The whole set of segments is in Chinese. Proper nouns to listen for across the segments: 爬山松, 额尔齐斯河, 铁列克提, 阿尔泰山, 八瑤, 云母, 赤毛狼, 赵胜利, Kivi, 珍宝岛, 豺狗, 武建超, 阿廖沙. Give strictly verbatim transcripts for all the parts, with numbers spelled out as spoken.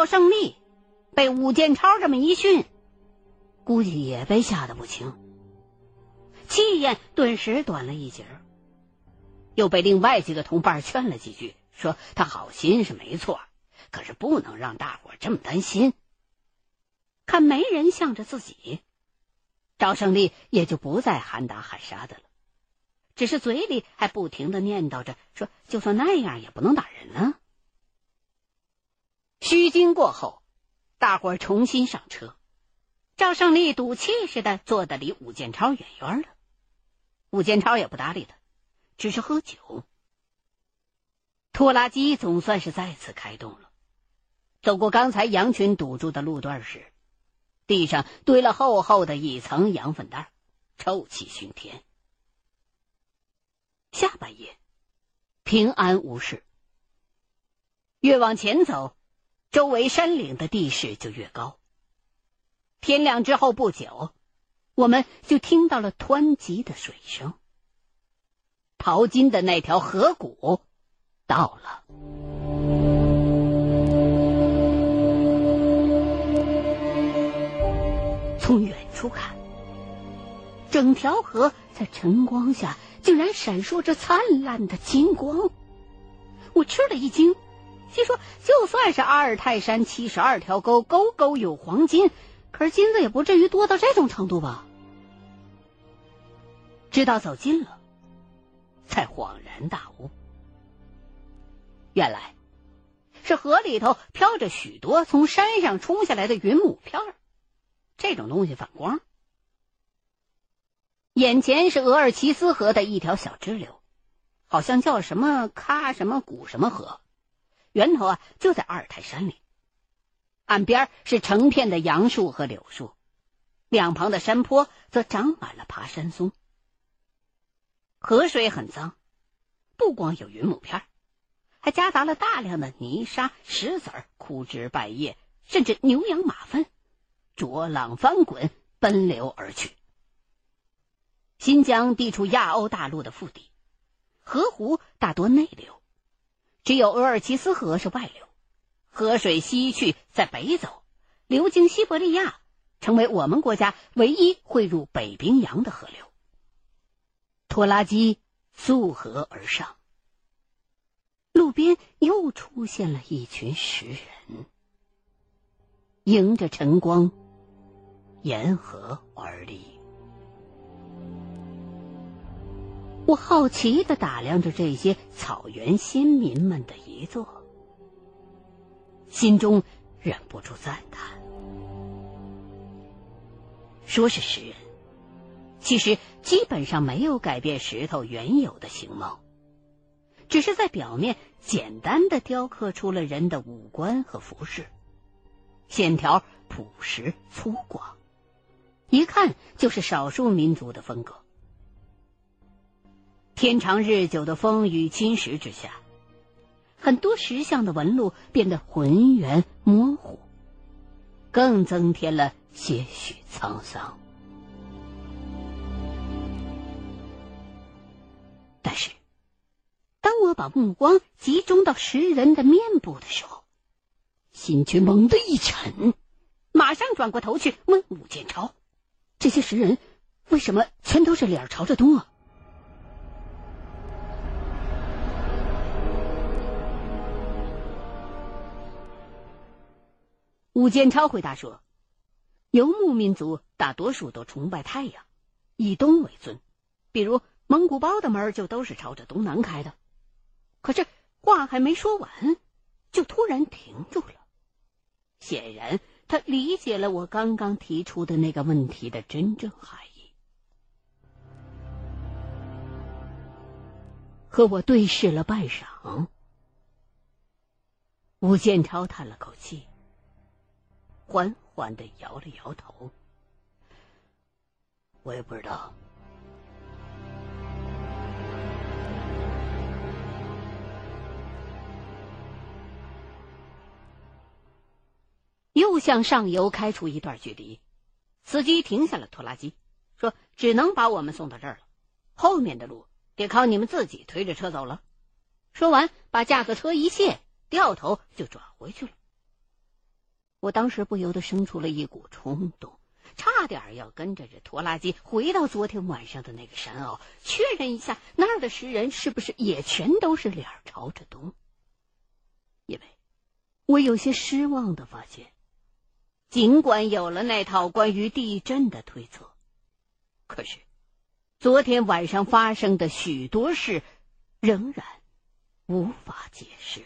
赵胜利被武建超这么一训，估计也被吓得不轻，气焰顿时短了一截，又被另外几个同伴劝了几句，说他好心是没错，可是不能让大伙这么担心。看没人向着自己，赵胜利也就不再喊打喊杀的了，只是嘴里还不停地念叨着说，就算那样也不能打人啊。虚惊过后，大伙儿重新上车，赵胜利赌气似的坐得离武建超远远了。武建超也不搭理他，只是喝酒。拖拉机总算是再次开动了，走过刚才羊群堵住的路段时，地上堆了厚厚的一层羊粪蛋，臭气熏天。下半夜平安无事，越往前走，周围山岭的地势就越高。天亮之后不久，我们就听到了湍急的水声，淘金的那条河谷到了。从远处看，整条河在晨光下竟然闪烁着灿烂的金光，我吃了一惊，心说就算是阿尔泰山七十二条沟，沟沟有黄金，可是金子也不至于多到这种程度吧。直到走近了，才恍然大悟，原来是河里头飘着许多从山上冲下来的云母片儿，这种东西反光。眼前是额尔齐斯河的一条小支流，好像叫什么喀什么古什么河，源头啊就在阿尔泰山里。岸边是成片的杨树和柳树，两旁的山坡则长满了爬山松。河水很脏，不光有云母片，还夹杂了大量的泥沙、石子、枯枝败叶，甚至牛羊马粪，浊浪翻滚，奔流而去。新疆地处亚欧大陆的腹地，河湖大多内流，只有额尔齐斯河是外流。河水西去，在北走，流经西伯利亚，成为我们国家唯一汇入北冰洋的河流。拖拉机溯河而上，路边又出现了一群石人，迎着晨光，沿河而立。我好奇地打量着这些草原先民们的遗作，心中忍不住赞叹。说是石人，其实基本上没有改变石头原有的形貌，只是在表面简单的雕刻出了人的五官和服饰，线条朴实粗犷，一看就是少数民族的风格。天长日久的风雨侵蚀之下，很多石像的纹路变得浑圆模糊，更增添了些许沧桑。但是，当我把目光集中到石人的面部的时候，心却猛地一沉，马上转过头去问武建超：“这些石人为什么全都是脸朝着东啊？”武建超回答说，游牧民族大多数都崇拜太阳，以东为尊，比如蒙古包的门就都是朝着东南开的。可是话还没说完，就突然停住了，显然他理解了我刚刚提出的那个问题的真正含义。和我对视了半晌，武建超叹了口气，缓缓地摇了摇头，我也不知道。又向上游开出一段距离，司机停下了拖拉机，说只能把我们送到这儿了，后面的路得靠你们自己推着车走了。说完，把架子车一卸，掉头就转回去了。我当时不由得生出了一股冲动，差点要跟着这拖拉机回到昨天晚上的那个山坳，确认一下那儿的石人是不是也全都是脸朝着东。因为我有些失望地发现，尽管有了那套关于地震的推测，可是昨天晚上发生的许多事仍然无法解释。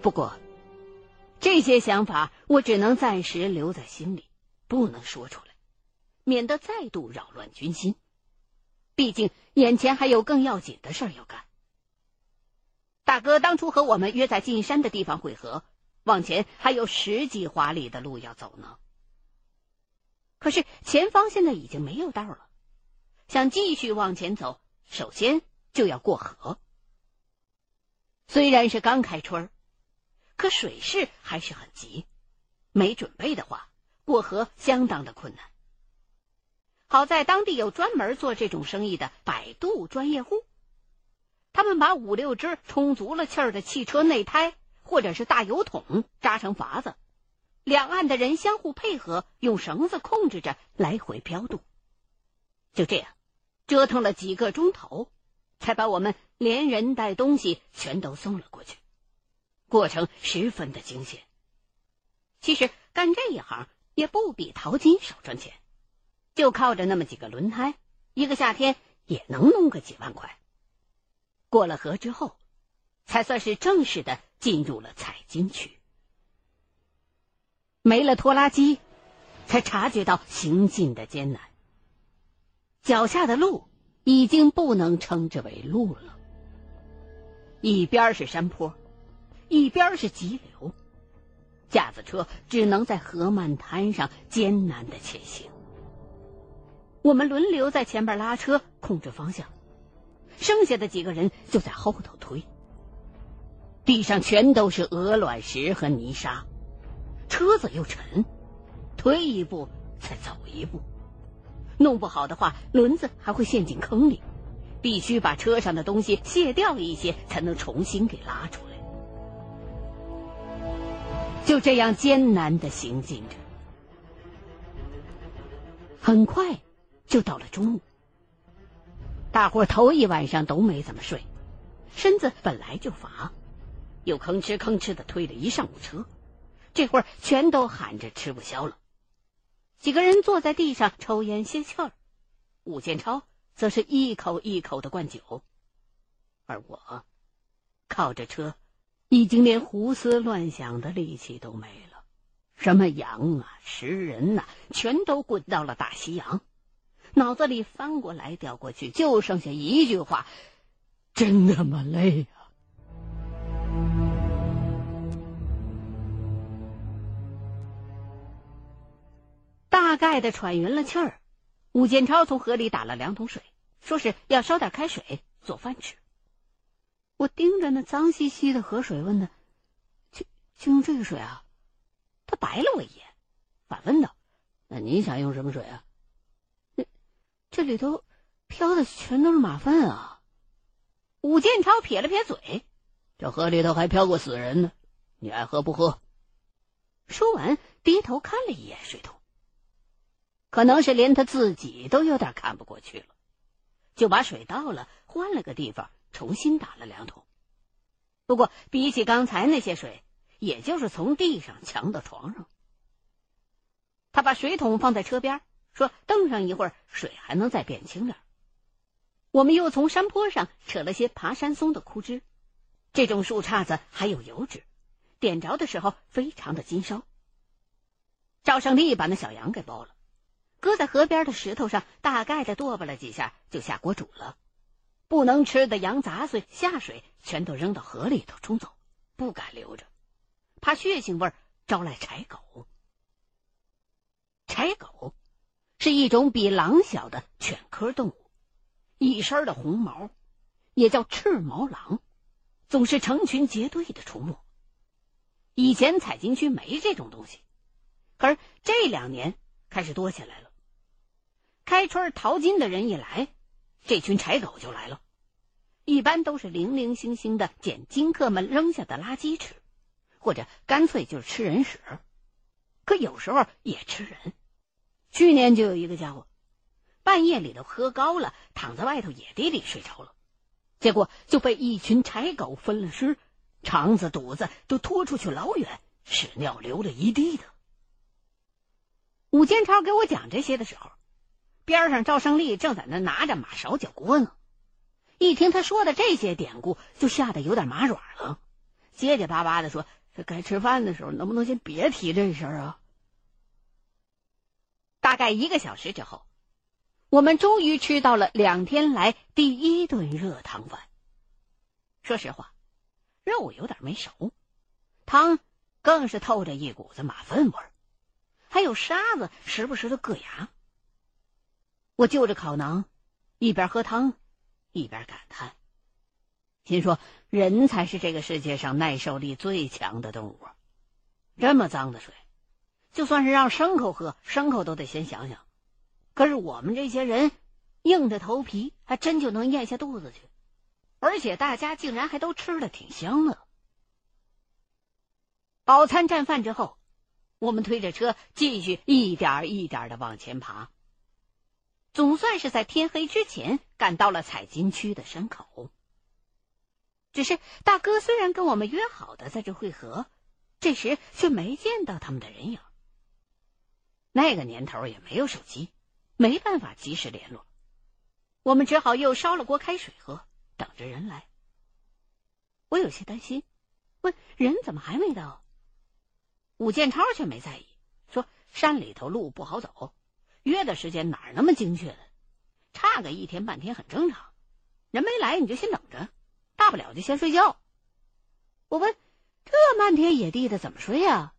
不过这些想法我只能暂时留在心里，不能说出来，免得再度扰乱军心。毕竟眼前还有更要紧的事儿要干。大哥当初和我们约在进山的地方会合，往前还有十几华里的路要走呢。可是前方现在已经没有道了，想继续往前走，首先就要过河。虽然是刚开春，可水势还是很急，没准备的话，过河相当的困难。好在当地有专门做这种生意的摆渡专业户，他们把五六只充足了气儿的汽车内胎或者是大油桶扎成筏子，两岸的人相互配合，用绳子控制着来回漂渡。就这样折腾了几个钟头，才把我们连人带东西全都送了过去，过程十分的惊险。其实干这一行也不比淘金少赚钱，就靠着那么几个轮胎，一个夏天也能弄个几万块。过了河之后，才算是正式的进入了采金区。没了拖拉机，才察觉到行进的艰难。脚下的路已经不能称之为路了，一边是山坡，一边是急流，架子车只能在河漫滩上艰难的前行。我们轮流在前边拉车控制方向，剩下的几个人就在后头推。地上全都是鹅卵石和泥沙，车子又沉，推一步再走一步，弄不好的话轮子还会陷进坑里，必须把车上的东西卸掉一些才能重新给拉出来。就这样艰难地行进着，很快就到了中午。大伙头一晚上都没怎么睡，身子本来就乏，又吭哧吭哧地推了一上午车，这会儿全都喊着吃不消了。几个人坐在地上抽烟歇气儿，武建超则是一口一口的灌酒，而我靠着车已经连胡思乱想的力气都没了。什么羊啊石人啊全都滚到了大西洋，脑子里翻过来掉过去，就剩下一句话：真那么累啊。大概的喘匀了气儿，武建超从河里打了两桶水，说是要烧点开水做饭吃。我盯着那脏兮兮的河水问他：就就用这个水啊？他白了我一眼，反问道：那你想用什么水啊？那这里头飘的全都是马粪啊。武建超撇了撇嘴：这河里头还飘过死人呢，你爱喝不喝？说完低头看了一眼水桶，可能是连他自己都有点看不过去了，就把水倒了，换了个地方重新打了两桶。不过比起刚才那些水，也就是从地上抢到床上。他把水桶放在车边，说蹬上一会儿水还能再变清点。我们又从山坡上扯了些爬山松的枯枝，这种树杈子还有油脂，点着的时候非常的金烧。赵胜利把那小羊给包了，搁在河边的石头上大概的跺吧了几下就下锅煮了。不能吃的羊杂碎下水全都扔到河里头冲走，不敢留着，怕血腥味儿招来豺狗。豺狗是一种比狼小的犬科动物，一身的红毛，也叫赤毛狼，总是成群结队的出没。以前采金区没这种东西，可是这两年开始多起来了。开春淘金的人一来，这群豺狗就来了，一般都是零零星星的捡荆客们扔下的垃圾吃，或者干脆就是吃人屎。可有时候也吃人。去年就有一个家伙，半夜里头喝高了，躺在外头野地里睡着了，结果就被一群柴狗分了尸，肠子肚子都拖出去老远，屎尿流了一地的。武建超给我讲这些的时候，边上赵胜利正在那拿着马勺搅锅呢，一听他说的这些典故，就吓得有点麻软了，结结巴巴的说：“这该吃饭的时候，能不能先别提这事儿啊？”大概一个小时之后，我们终于吃到了两天来第一顿热汤饭。说实话，肉有点没熟，汤更是透着一股子马粪味儿，还有沙子时不时的硌牙。我就着烤馕，一边喝汤，一边感叹，心说人才是这个世界上耐受力最强的动物。这么脏的水，就算是让牲口喝，牲口都得先想想。可是我们这些人，硬着头皮还真就能咽下肚子去，而且大家竟然还都吃得挺香的。饱餐战饭之后，我们推着车继续一点一点的往前爬，总算是在天黑之前赶到了采金区的山口。只是大哥虽然跟我们约好的在这会合，这时却没见到他们的人影。那个年头也没有手机，没办法及时联络，我们只好又烧了锅开水喝，等着人来。我有些担心，问人怎么还没到。武建超却没在意，说山里头路不好走，约的时间哪那么精确的，差个一天半天很正常，人没来你就先等着，大不了就先睡觉。我问这漫天野地的怎么睡啊？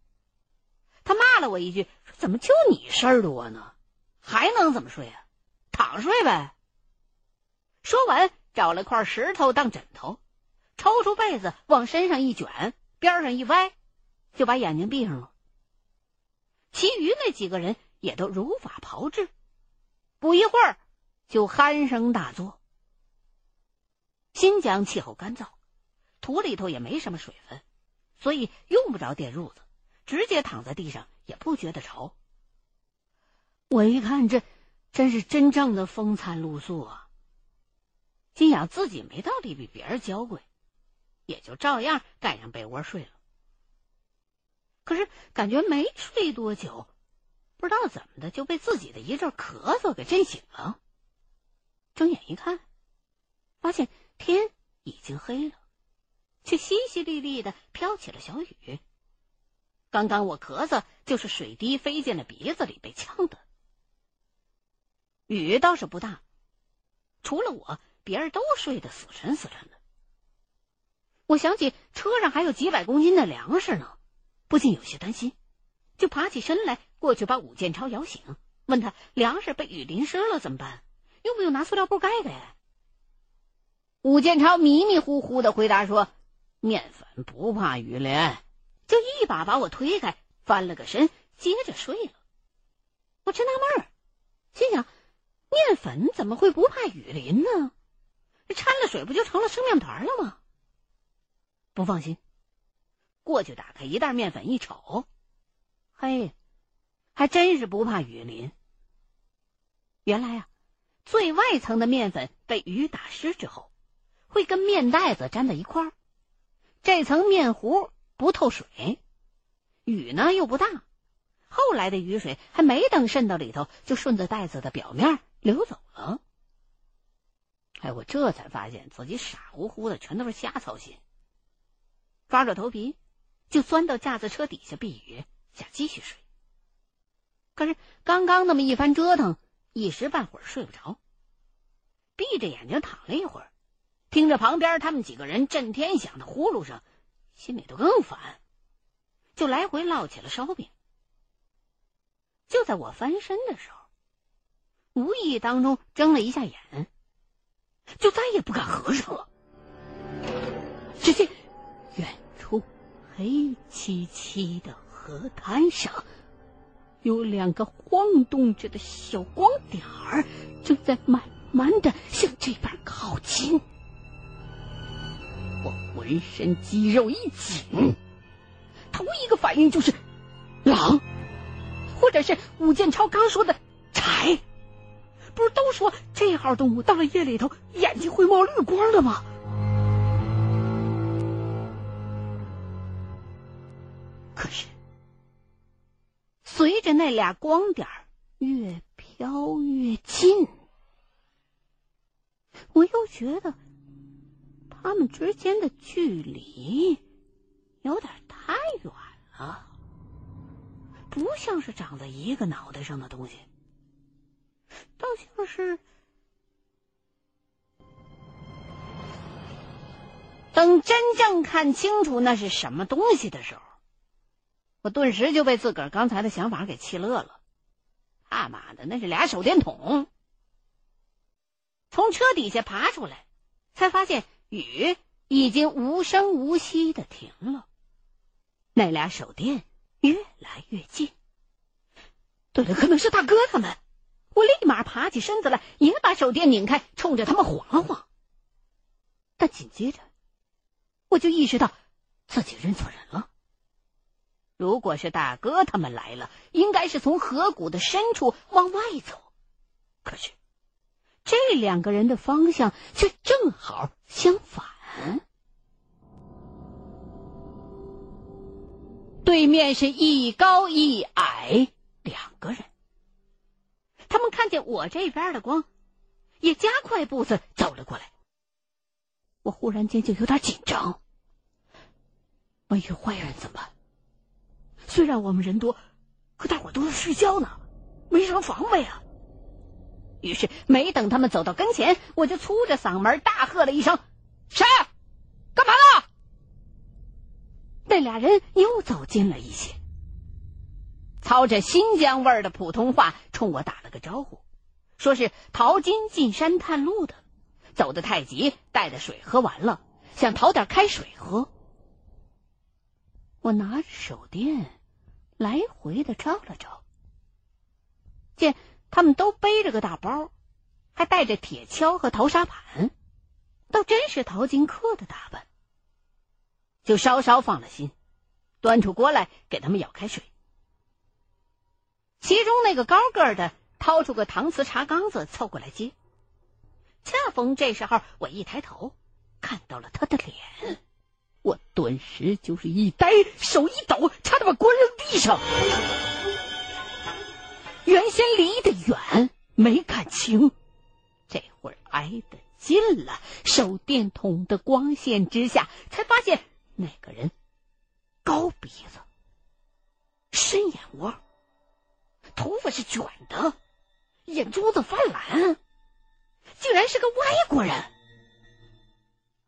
他骂了我一句，说怎么就你事儿多呢，还能怎么睡啊？躺睡呗。说完找了块石头当枕头，抽出被子往身上一卷，边上一歪，就把眼睛闭上了。其余那几个人也都如法炮制，不一会儿就鼾声大作。新疆气候干燥，土里头也没什么水分，所以用不着垫褥子，直接躺在地上也不觉得潮。我一看这真是真正的风餐露宿啊，心想自己没道理比别人娇贵，也就照样盖上被窝睡了。可是感觉没睡多久，不知道怎么的就被自己的一阵咳嗽给震醒了。睁眼一看，发现天已经黑了，却淅淅沥沥的飘起了小雨。刚刚我咳嗽就是水滴飞进了鼻子里被呛的。雨倒是不大，除了我别人都睡得死沉死沉的。我想起车上还有几百公斤的粮食呢，不禁有些担心，就爬起身来过去把武建超摇醒，问他粮食被雨淋湿了怎么办，用不用拿塑料布盖盖？武建超迷迷糊糊的回答说：“面粉不怕雨淋。”就一把把我推开，翻了个身，接着睡了。我真纳闷儿，心想面粉怎么会不怕雨淋呢？掺了水不就成了生面团了吗？不放心，过去打开一袋面粉一瞅，嘿，还真是不怕雨淋。原来啊，最外层的面粉被雨打湿之后，会跟面袋子粘在一块儿，这层面糊不透水，雨呢又不大，后来的雨水还没等渗到里头，就顺着袋子的表面流走了。哎，我这才发现自己傻乎乎的，全都是瞎操心。抓着头皮就钻到架子车底下避雨，想继续睡。可是刚刚那么一番折腾，一时半会儿睡不着，闭着眼睛躺了一会儿，听着旁边他们几个人震天响的呼噜声，心里头更烦，就来回烙起了烧饼。就在我翻身的时候，无意当中睁了一下眼，就再也不敢合上了。只见远处黑漆漆的河滩上，有两个晃动着的小光点儿，正在慢慢的向这边靠近。我浑身肌肉一紧，头一个反应就是狼，或者是武建超刚说的豺。不是都说这号动物到了夜里头眼睛会冒绿光的吗？可是随着那俩光点越飘越近，我又觉得它们之间的距离有点太远了，不像是长在一个脑袋上的东西，倒像是……等真正看清楚那是什么东西的时候，我顿时就被自个儿刚才的想法给气乐了。他妈的，那是俩手电筒！从车底下爬出来，才发现雨已经无声无息的停了。那俩手电越来越近。对了，可能是大哥他们。我立马爬起身子来，也把手电拧开，冲着他们晃了晃。但紧接着，我就意识到自己认错人了。如果是大哥他们来了，应该是从河谷的深处往外走。可是，这两个人的方向却正好相反。对面是一高一矮两个人。他们看见我这边的光，也加快步子走了过来。我忽然间就有点紧张，万一坏人怎么办？虽然我们人多，可大伙都在睡觉呢，没什么防备啊。于是没等他们走到跟前，我就粗着嗓门大喝了一声：“谁？干嘛呢？”那俩人又走近了一些，操着新疆味儿的普通话冲我打了个招呼，说是淘金进山探路的，走得太急，带的水喝完了，想淘点开水喝。我拿着手电来回的照了照，见他们都背着个大包，还带着铁锹和淘沙板，倒真是淘金客的打扮，就稍稍放了心，端出锅来给他们舀开水。其中那个高个的掏出个搪瓷茶缸子凑过来接，恰逢这时候我一抬头看到了他的脸，我顿时就是一呆，手一抖，差点把锅扔地上。原先离得远没看清，这会儿挨得近了，手电筒的光线之下才发现那个人高鼻子深眼窝，头发是卷的，眼珠子发蓝，竟然是个外国人。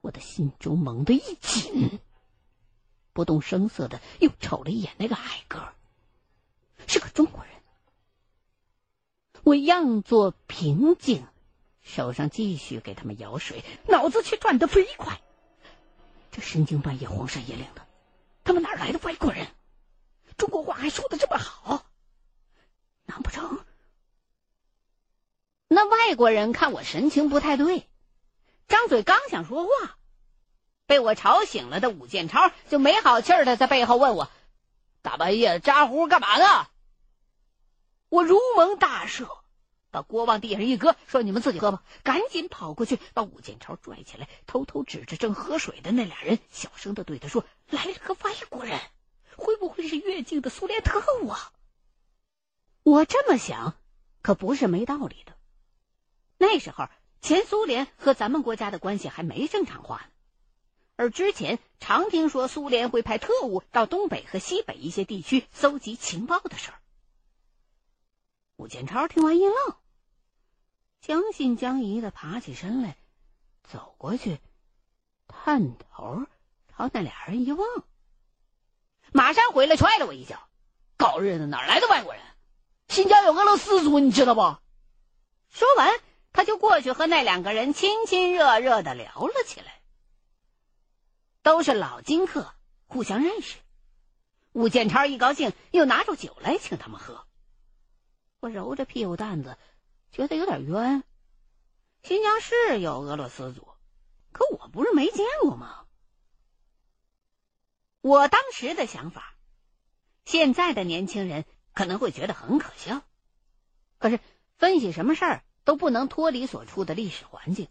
我的心中猛地一紧，不动声色的又瞅了一眼那个矮个，是个中国人。我样作平静，手上继续给他们舀水，脑子却转得飞快。这深更半夜荒山野岭的，他们哪来的外国人？中国话还说得这么好，难不成……那外国人看我神情不太对，张嘴刚想说话，被我吵醒了的武建超就没好气儿的在背后问我：“大半夜扎呼干嘛呢？”我如蒙大赦，把锅往地上一搁，说：“你们自己喝吧。”赶紧跑过去把武建超拽起来，偷偷指着正喝水的那俩人，小声的对他说：“来了个外国人，会不会是越境的苏联特务啊？”我这么想可不是没道理的，那时候前苏联和咱们国家的关系还没正常化呢，而之前常听说苏联会派特务到东北和西北一些地区搜集情报的事儿。武建超听完一愣，将信将疑的爬起身来，走过去探头朝那俩人一望，马上回来踹了我一脚：“狗日的，哪来的外国人？新疆有俄罗斯族，你知道不？”说完他就过去和那两个人亲亲热热的聊了起来。都是老金客，互相认识。武建超一高兴又拿出酒来请他们喝。我揉着屁股蛋子觉得有点冤，新疆是有俄罗斯族，可我不是没见过吗？我当时的想法，现在的年轻人可能会觉得很可笑，可是分析什么事儿都不能脱离所处的历史环境。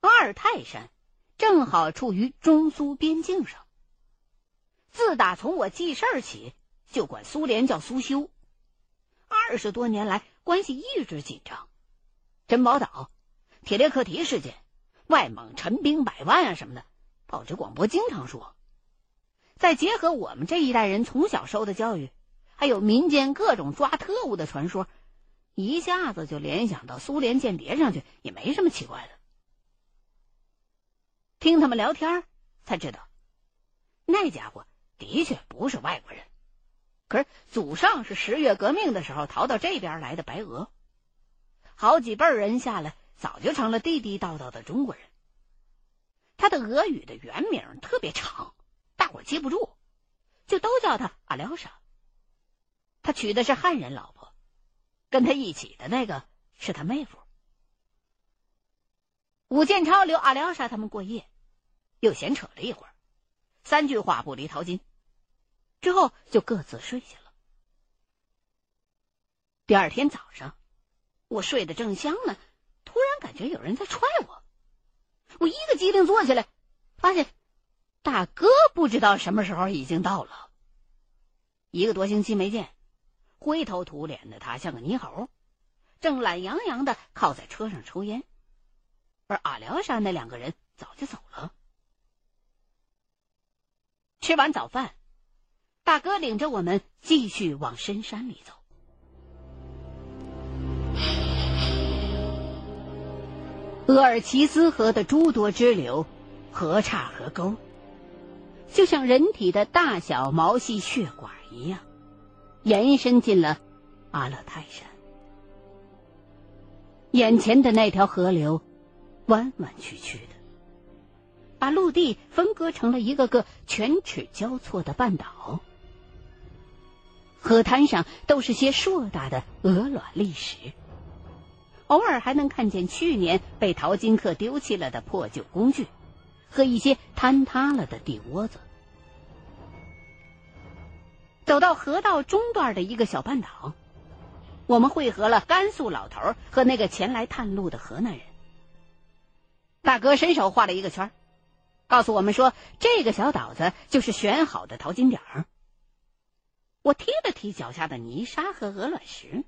阿尔泰山正好处于中苏边境上，自打从我记事儿起，就管苏联叫苏修，二十多年来关系一直紧张，珍宝岛、铁列克提事件、外蒙陈兵百万啊什么的，报纸广播经常说。再结合我们这一代人从小受的教育，还有民间各种抓特务的传说，一下子就联想到苏联间谍上去，也没什么奇怪的。听他们聊天才知道，那家伙的确不是外国人，可是祖上是十月革命的时候逃到这边来的白俄，好几辈人下来早就成了地地道道的中国人。他的俄语的原名特别长，大伙记不住，就都叫他阿廖沙。他娶的是汉人老婆，跟他一起的那个是他妹夫。武建超留阿廖沙他们过夜，又闲扯了一会儿，三句话不离淘金，之后就各自睡去了。第二天早上，我睡得正香呢，突然感觉有人在踹我，我一个机灵坐起来，发现大哥不知道什么时候已经到了。一个多星期没见，灰头土脸的他像个泥猴，正懒洋洋的靠在车上抽烟，而阿廖沙那两个人早就走了。吃完早饭，大哥领着我们继续往深山里走。额尔齐斯河的诸多支流、河岔、河沟，就像人体的大小毛细血管一样，延伸进了阿勒泰山。眼前的那条河流弯弯曲曲的，把陆地分割成了一个个犬齿交错的半岛。河滩上都是些硕大的鹅卵砾石，偶尔还能看见去年被淘金客丢弃了的破旧工具和一些坍塌了的地窝子。走到河道中段的一个小半岛，我们会合了甘肃老头和那个前来探路的河南人。大哥伸手画了一个圈，告诉我们说这个小岛子就是选好的淘金点儿。我踢了踢脚下的泥沙和鹅卵石，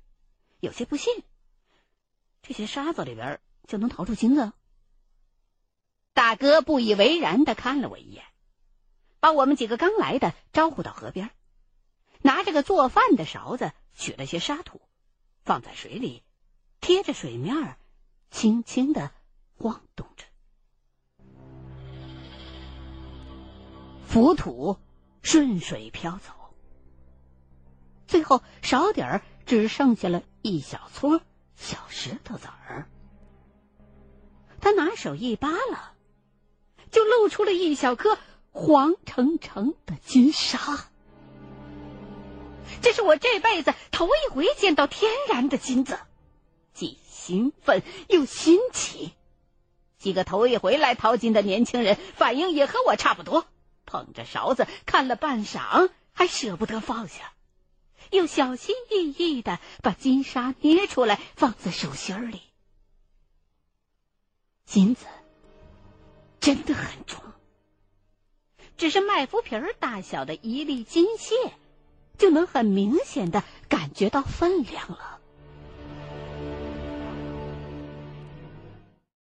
有些不信，这些沙子里边就能淘出金子？大哥不以为然地看了我一眼，把我们几个刚来的招呼到河边，拿着个做饭的勺子取了些沙土，放在水里，贴着水面轻轻地晃动着。浮土顺水飘走，最后勺底儿只剩下了一小撮小石头子儿。他拿手一扒拉，就露出了一小颗黄澄澄的金沙。这是我这辈子头一回见到天然的金子，既兴奋又新奇。几个头一回来淘金的年轻人反应也和我差不多，捧着勺子看了半晌，还舍不得放下，又小心翼翼地把金沙捏出来放在手心里。金子真的很重，只是麦麸皮儿大小的一粒金屑，就能很明显地感觉到分量了。